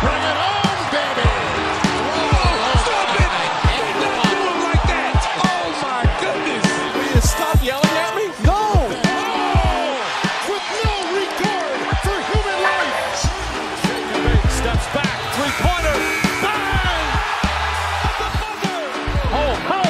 Bring it on, baby! Stop it! You don't do it like that! Oh my goodness! Will you stop yelling at me? No! Oh, with no regard for human life! Steps back. Three-pointer, bang! Oh my.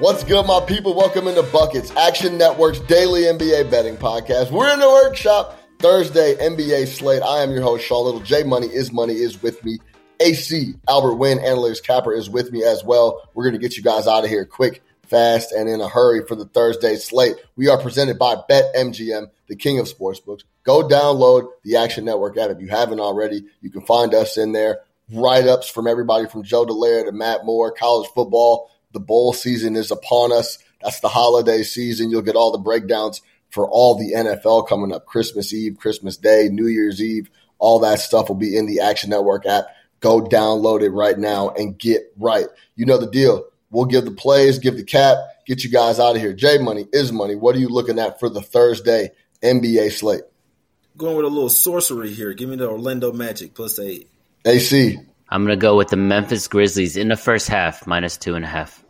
What's good, my people? Welcome into Buckets, Action Network's daily NBA betting podcast. We're in the workshop, Thursday NBA slate. I am your host, Shaw Little. J Money is with me. AC, Albert Nguyen, analytics capper, is with me as well. We're going to get you guys out of here quick, fast, and in a hurry for the Thursday slate. We are presented by BetMGM, the king of sportsbooks. Go download the Action Network app if you haven't already. You can find us in there. Write-ups from everybody from Joe Dallaire to Matt Moore, college football. The bowl season is upon us. That's the holiday season. You'll get all the breakdowns for all the NFL coming up. Christmas Eve, Christmas Day, New Year's Eve, all that stuff will be in the Action Network app. Go download it right now and get right. You know the deal. We'll give the plays, give the cap, get you guys out of here. J Money, Is Money, what are you looking at for the Thursday NBA slate? Going with a little sorcery here. Give me the Orlando Magic, +8. AC. I'm going to go with the Memphis Grizzlies in the first half, -2.5.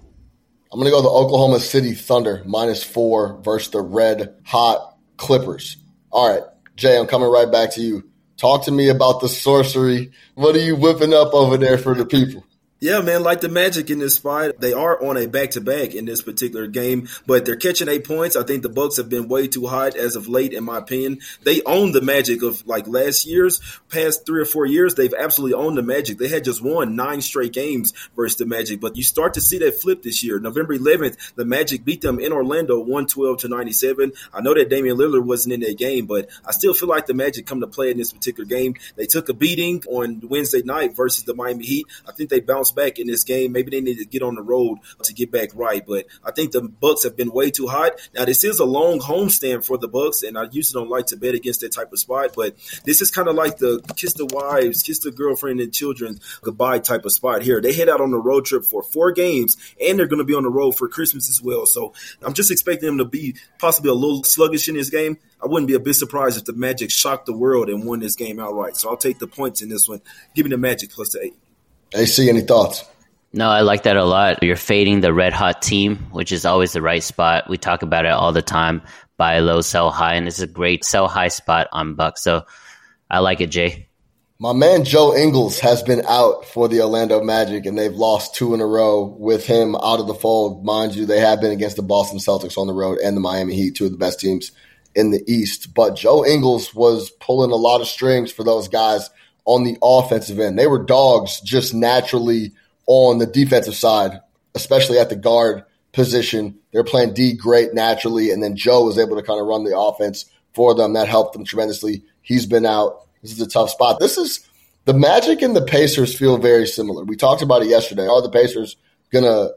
I'm going to go with the Oklahoma City Thunder, -4 versus the red hot Clippers. All right, Jay, I'm coming right back to you. Talk to me about the sorcery. What are you whipping up over there for the people? Yeah, man, like the Magic in this spot, they are on a back-to-back in this particular game, but they're catching 8 points. I think the Bucks have been way too hot as of late, in my opinion. They owned the Magic of like last year's, past 3 or 4 years. They've absolutely owned the Magic. They had just won 9 straight games versus the Magic, but you start to see that flip this year. November 11th, the Magic beat them in Orlando 112-97. I know that Damian Lillard wasn't in that game, but I still feel like the Magic come to play in this particular game. They took a beating on Wednesday night versus the Miami Heat. I think they bounced back in this game. Maybe they need to get on the road to get back right, but I think the Bucks have been way too hot. Now, this is a long homestand for the Bucks, and I usually don't like to bet against that type of spot, but this is kind of like the kiss the wives, kiss the girlfriend and children goodbye type of spot here. They head out on the road trip for 4 games, and they're going to be on the road for Christmas as well, so I'm just expecting them to be possibly a little sluggish in this game. I wouldn't be a bit surprised if the Magic shocked the world and won this game outright, so I'll take the points in this one. Give me the Magic +8. AC, any thoughts? No, I like that a lot. You're fading the red-hot team, which is always the right spot. We talk about it all the time. Buy low, sell high, and it's a great sell-high spot on Bucks. So I like it, Jay. My man Joe Ingles has been out for the Orlando Magic, and they've lost 2 in a row with him out of the fold. Mind you, they have been against the Boston Celtics on the road and the Miami Heat, 2 of the best teams in the East. But Joe Ingles was pulling a lot of strings for those guys on the offensive end. They were dogs just naturally on the defensive side, especially at the guard position. They're playing D great naturally, and then Joe was able to kind of run the offense for them. That helped them tremendously. He's been out. This is a tough spot. This is – the Magic and the Pacers feel very similar. We talked about it yesterday. Are the Pacers going to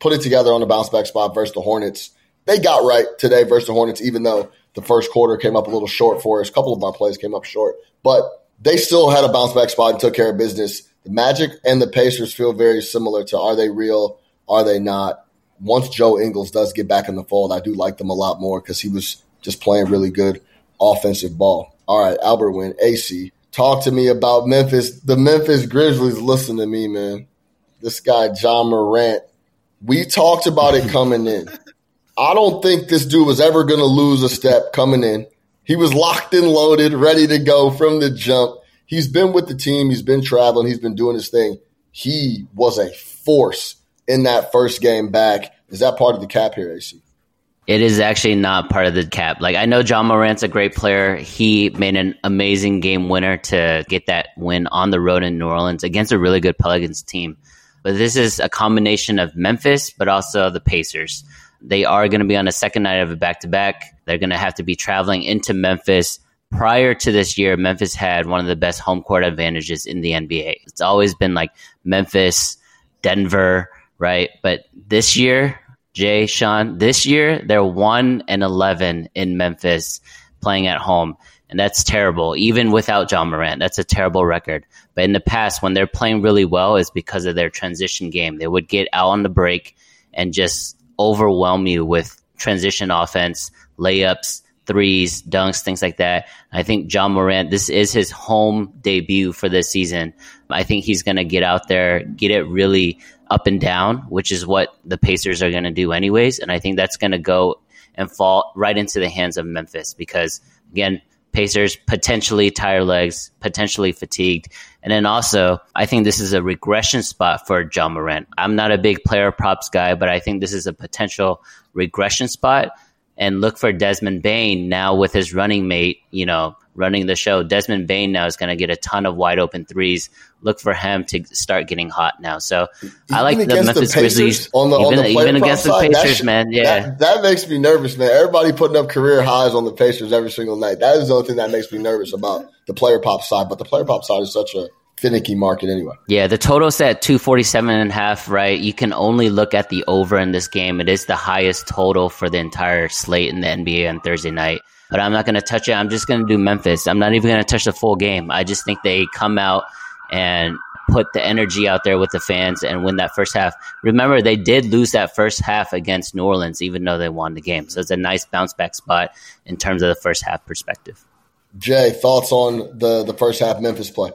put it together on the bounce-back spot versus the Hornets? They got right today versus the Hornets, even though the first quarter came up a little short for us. A couple of our plays came up short, but – they still had a bounce-back spot and took care of business. The Magic and the Pacers feel very similar to are they real, are they not. Once Joe Ingles does get back in the fold, I do like them a lot more because he was just playing really good offensive ball. All right, Albert Nguyen, AC, talk to me about Memphis. The Memphis Grizzlies, listen to me, man. This guy, Ja Morant, we talked about it coming in. I don't think this dude was ever going to lose a step coming in. He was locked and loaded, ready to go from the jump. He's been with the team. He's been traveling. He's been doing his thing. He was a force in that first game back. Is that part of the cap here, AC? It is actually not part of the cap. Like, I know Ja Morant's a great player. He made an amazing game winner to get that win on the road in New Orleans against a really good Pelicans team. But this is a combination of Memphis, but also the Pacers. They are going to be on a second night of a back-to-back. They're going to have to be traveling into Memphis. Prior to this year, Memphis had one of the best home court advantages in the NBA. It's always been like Memphis, Denver, right? But this year, Jay, Sean, this year they're 1-11 in Memphis playing at home. And that's terrible. Even without Ja Morant, that's a terrible record. But in the past, when they're playing really well, it's because of their transition game. They would get out on the break and just overwhelm you with transition offense, layups, threes, dunks, things like that. I think Ja Morant, this is his home debut for this season. I think he's going to get out there, get it really up and down, which is what the Pacers are going to do anyways. And I think that's going to go and fall right into the hands of Memphis because, again, Pacers potentially tired legs, potentially fatigued. And then also, I think this is a regression spot for Ja Morant. I'm not a big player props guy, but I think this is a potential regression spot. And look for Desmond Bane now with his running mate, you know, running the show. Desmond Bane now is going to get a ton of wide open threes. Look for him to start getting hot now. So even I like the Memphis Grizzlies even against the Pacers, man. Yeah, that makes me nervous, man. Everybody putting up career highs on the Pacers every single night. That is the only thing that makes me nervous about the player pop side. But the player pop side is such a finicky market anyway. Yeah, the total's at 247.5, right? You can only look at the over in this game. It is the highest total for the entire slate in the NBA on Thursday night. But I'm not going to touch it. I'm just going to do Memphis. I'm not even going to touch the full game. I just think they come out and put the energy out there with the fans and win that first half. Remember, they did lose that first half against New Orleans, even though they won the game. So it's a nice bounce back spot in terms of the first half perspective. Jay, thoughts on the first half Memphis play?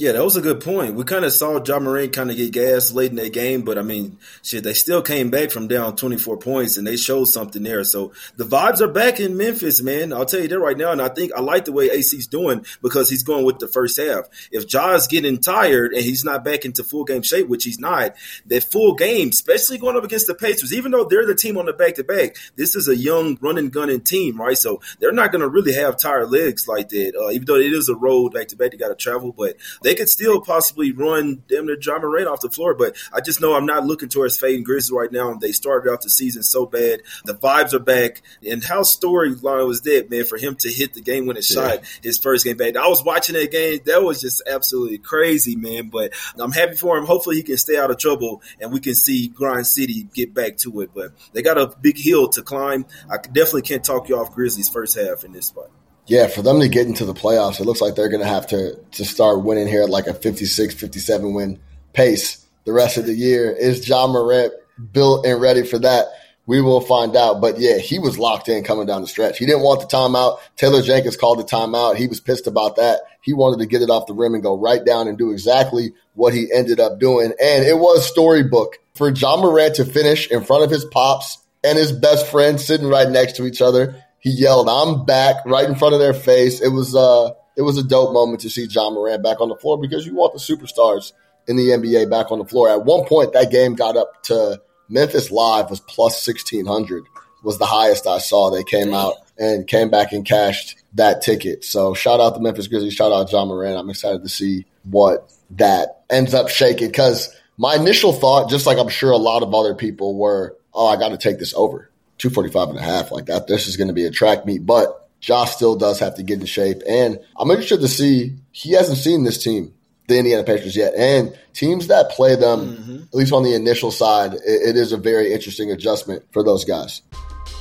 Yeah, that was a good point. We kind of saw Ja Morant kind of get gassed late in that game, but, I mean, shit, they still came back from down 24 points, and they showed something there. So the vibes are back in Memphis, man. I'll tell you that right now, and I think I like the way AC's doing because he's going with the first half. If Ja's getting tired and he's not back into full-game shape, which he's not, that full game, especially going up against the Pacers, even though they're the team on the back-to-back, this is a young running-gunning team, right? So they're not going to really have tired legs like that, even though it is a road back-to-back. They got to travel, but they could still possibly run damn near Ja Morant off the floor, but I just know I'm not looking towards fading Grizzlies right now. They started out the season so bad. The vibes are back. And how storyline was that, man, for him to hit the game-winning shot his first game back? I was watching that game. That was just absolutely crazy, man. But I'm happy for him. Hopefully he can stay out of trouble and we can see Grind City get back to it. But they got a big hill to climb. I definitely can't talk you off Grizzlies first half in this spot. Yeah, for them to get into the playoffs, it looks like they're going to have to start winning here at like a 56, 57 win pace the rest of the year. Is Ja Morant built and ready for that? We will find out. But, yeah, he was locked in coming down the stretch. He didn't want the timeout. Taylor Jenkins called the timeout. He was pissed about that. He wanted to get it off the rim and go right down and do exactly what he ended up doing. And it was storybook for Ja Morant to finish in front of his pops and his best friend sitting right next to each other. He yelled, "I'm back," right in front of their face. It was a dope moment to see Ja Morant back on the floor because you want the superstars in the NBA back on the floor. At one point, that game got up to Memphis Live was plus 1,600 was the highest I saw. They came out and came back and cashed that ticket. So shout out the Memphis Grizzlies. Shout out Ja Morant. I'm excited to see what that ends up shaking because my initial thought, just like I'm sure a lot of other people were, oh, I got to take this over. 245.5 like that. This is going to be a track meet, but Josh still does have to get in shape. And I'm interested to see, he hasn't seen this team, the Indiana Pacers yet. And teams that play them, at least on the initial side, it is a very interesting adjustment for those guys.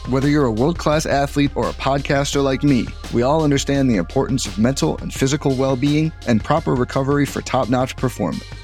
Whether you're a world-class athlete or a podcaster like me, we all understand the importance of mental and physical well-being and proper recovery for top-notch performance.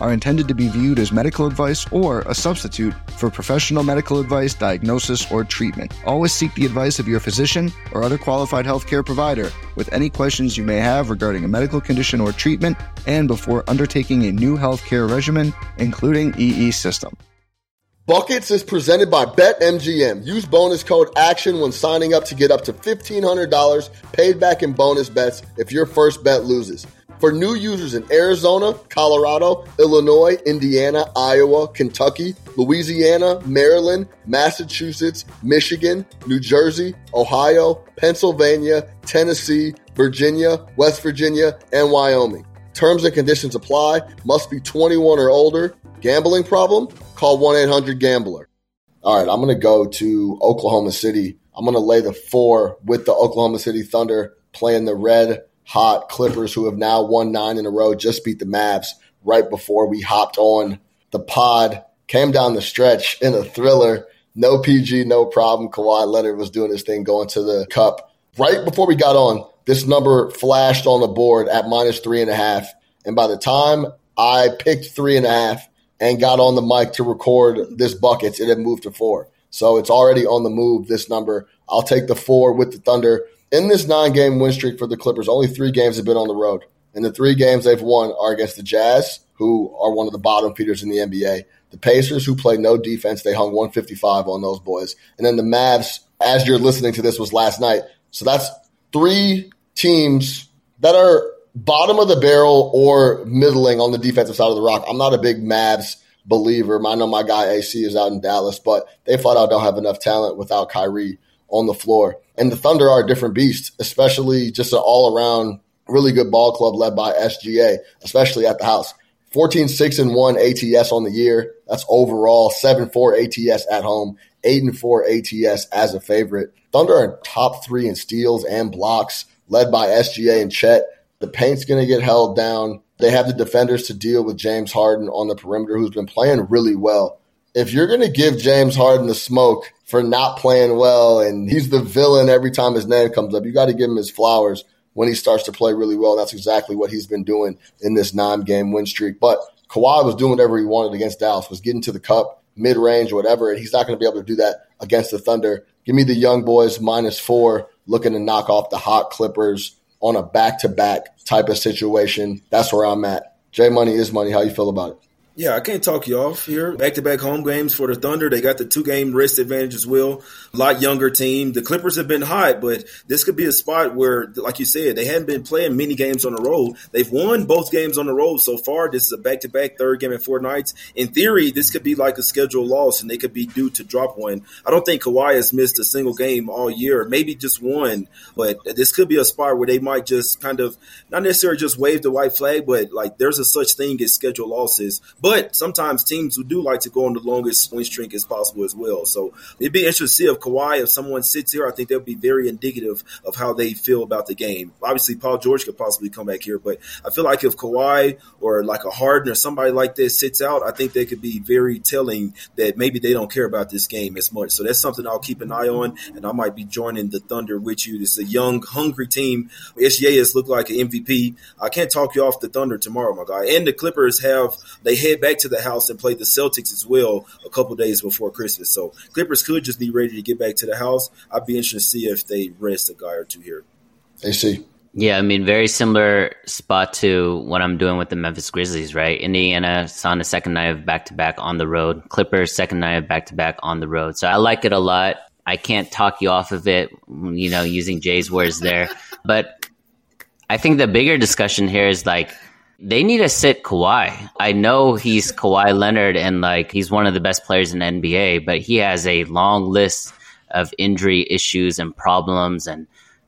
are intended to be viewed as medical advice or a substitute for professional medical advice, diagnosis, or treatment. Always seek the advice of your physician or other qualified healthcare provider with any questions you may have regarding a medical condition or treatment and before undertaking a new healthcare regimen, including EE System. Buckets is presented by BetMGM. Use bonus code ACTION when signing up to get up to $1,500 paid back in bonus bets if your first bet loses. For new users in Arizona, Colorado, Illinois, Indiana, Iowa, Kentucky, Louisiana, Maryland, Massachusetts, Michigan, New Jersey, Ohio, Pennsylvania, Tennessee, Virginia, West Virginia, and Wyoming. Terms and conditions apply. Must be 21 or older. Gambling problem? Call 1-800-GAMBLER. All right, I'm going to go to Oklahoma City. I'm going to lay the 4 with the Oklahoma City Thunder playing the red-hot Clippers, who have now won 9 in a row, just beat the Mavs right before we hopped on the pod. Came down the stretch in a thriller. No PG, no problem. Kawhi Leonard was doing his thing, going to the cup. Right before we got on, this number flashed on the board at -3.5. And by the time I picked 3.5, and got on the mic to record this Buckets, it had moved to 4. So it's already on the move, this number. I'll take the 4 with the Thunder. In this 9-game win streak for the Clippers, only 3 games have been on the road. And the 3 games they've won are against the Jazz, who are one of the bottom feeders in the NBA. The Pacers, who play no defense, they hung 155 on those boys. And then the Mavs, as you're listening to this, was last night. So that's 3 teams that are bottom of the barrel or middling on the defensive side of the rock. I'm not a big Mavs believer. I know my guy AC is out in Dallas, but they flat out don't have enough talent without Kyrie on the floor. And the Thunder are a different beast, especially just an all-around really good ball club led by SGA, especially at the house. 14-6-1 ATS on the year. That's overall. 7-4 ATS at home. 8-4 ATS as a favorite. Thunder are top 3 in steals and blocks, led by SGA and Chet. The paint's going to get held down. They have the defenders to deal with James Harden on the perimeter, who's been playing really well. If you're going to give James Harden the smoke for not playing well, and he's the villain every time his name comes up, you got to give him his flowers when he starts to play really well. That's exactly what he's been doing in this 9-game win streak. But Kawhi was doing whatever he wanted against Dallas, was getting to the cup, mid-range, whatever, and he's not going to be able to do that against the Thunder. Give me the young boys -4, looking to knock off the hot Clippers on a back-to-back type of situation. That's where I'm at. J Money is money. How you feel about it? Yeah, I can't talk you off here. Back-to-back home games for the Thunder. They got the 2-game rest advantage as well. A lot younger team. The Clippers have been hot, but this could be a spot where, like you said, they haven't been playing many games on the road. They've won both games on the road so far. This is a back-to-back 3rd game in 4 nights. In theory, this could be like a scheduled loss, and they could be due to drop one. I don't think Kawhi has missed a single game all year, maybe just one, but this could be a spot where they might just kind of, not necessarily just wave the white flag, but like there's a such thing as scheduled losses. But sometimes teams who do like to go on the longest win streak as possible as well. So it'd be interesting to see if Kawhi, if someone sits here, I think that would be very indicative of how they feel about the game. Obviously, Paul George could possibly come back here, but I feel like if Kawhi or like a Harden or somebody like this sits out, I think they could be very telling that maybe they don't care about this game as much. So that's something I'll keep an eye on, and I might be joining the Thunder with you. This is a young, hungry team. SGA has looked like an MVP. I can't talk you off the Thunder tomorrow, my guy. And the Clippers have – they head back to the house and play the Celtics as well a couple days before Christmas. So Clippers could just be ready to get back to the house. I'd be interested to see if they rest a guy or two here. AC. Yeah, I mean, very similar spot to what I'm doing with the Memphis Grizzlies, right? Indiana on the second night of back-to-back on the road. Clippers, second night of back-to-back on the road. So I like it a lot. I can't talk you off of it, you know, using Jay's words there. But I think the bigger discussion here is like, they need to sit Kawhi. I know he's Kawhi Leonard and like he's one of the best players in the NBA, but he has a long list of injury issues and problems and,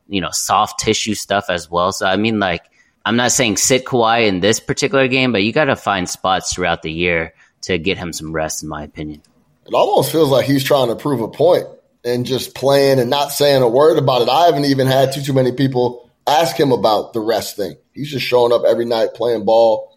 you know, soft tissue stuff as well. So, I mean, like, I'm not saying sit Kawhi in this particular game, but you got to find spots throughout the year to get him some rest, in my opinion. It almost feels like he's trying to prove a point and just playing and not saying a word about it. I haven't even had too many people ask him about the rest thing. He's just showing up every night playing ball.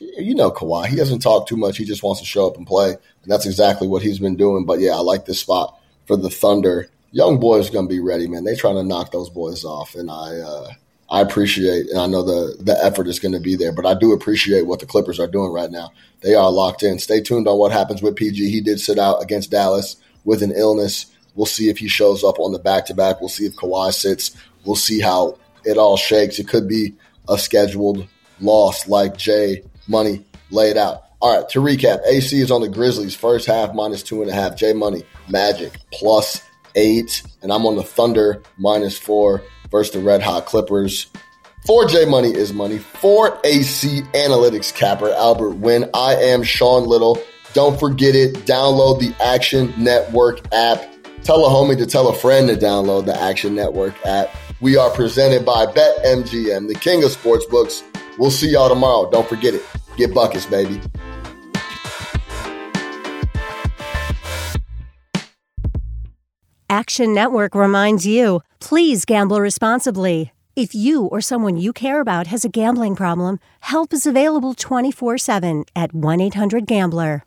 You know Kawhi. He doesn't talk too much. He just wants to show up and play, and that's exactly what he's been doing. But, yeah, I like this spot for the Thunder. Young boys going to be ready, man. They're trying to knock those boys off, and I appreciate, and I know the effort is going to be there, but I do appreciate what the Clippers are doing right now. They are locked in. Stay tuned on what happens with PG. He did sit out against Dallas with an illness. We'll see if he shows up on the back-to-back. We'll see if Kawhi sits. We'll see how it all shakes. It could be a scheduled loss like J Money laid out. All right, to recap, AC is on the Grizzlies. First half, -2.5. J Money, Magic, +8. And I'm on the Thunder, -4. Versus the Red Hot Clippers. For J Money is Money. For AC Analytics Capper, Albert Nguyen. I am Shawn Little. Don't forget it. Download the Action Network app. Tell a homie to tell a friend to download the Action Network app. We are presented by BetMGM, the king of sportsbooks. We'll see y'all tomorrow. Don't forget it. Get buckets, baby. Action Network reminds you, please gamble responsibly. If you or someone you care about has a gambling problem, help is available 24/7 at 1-800-GAMBLER.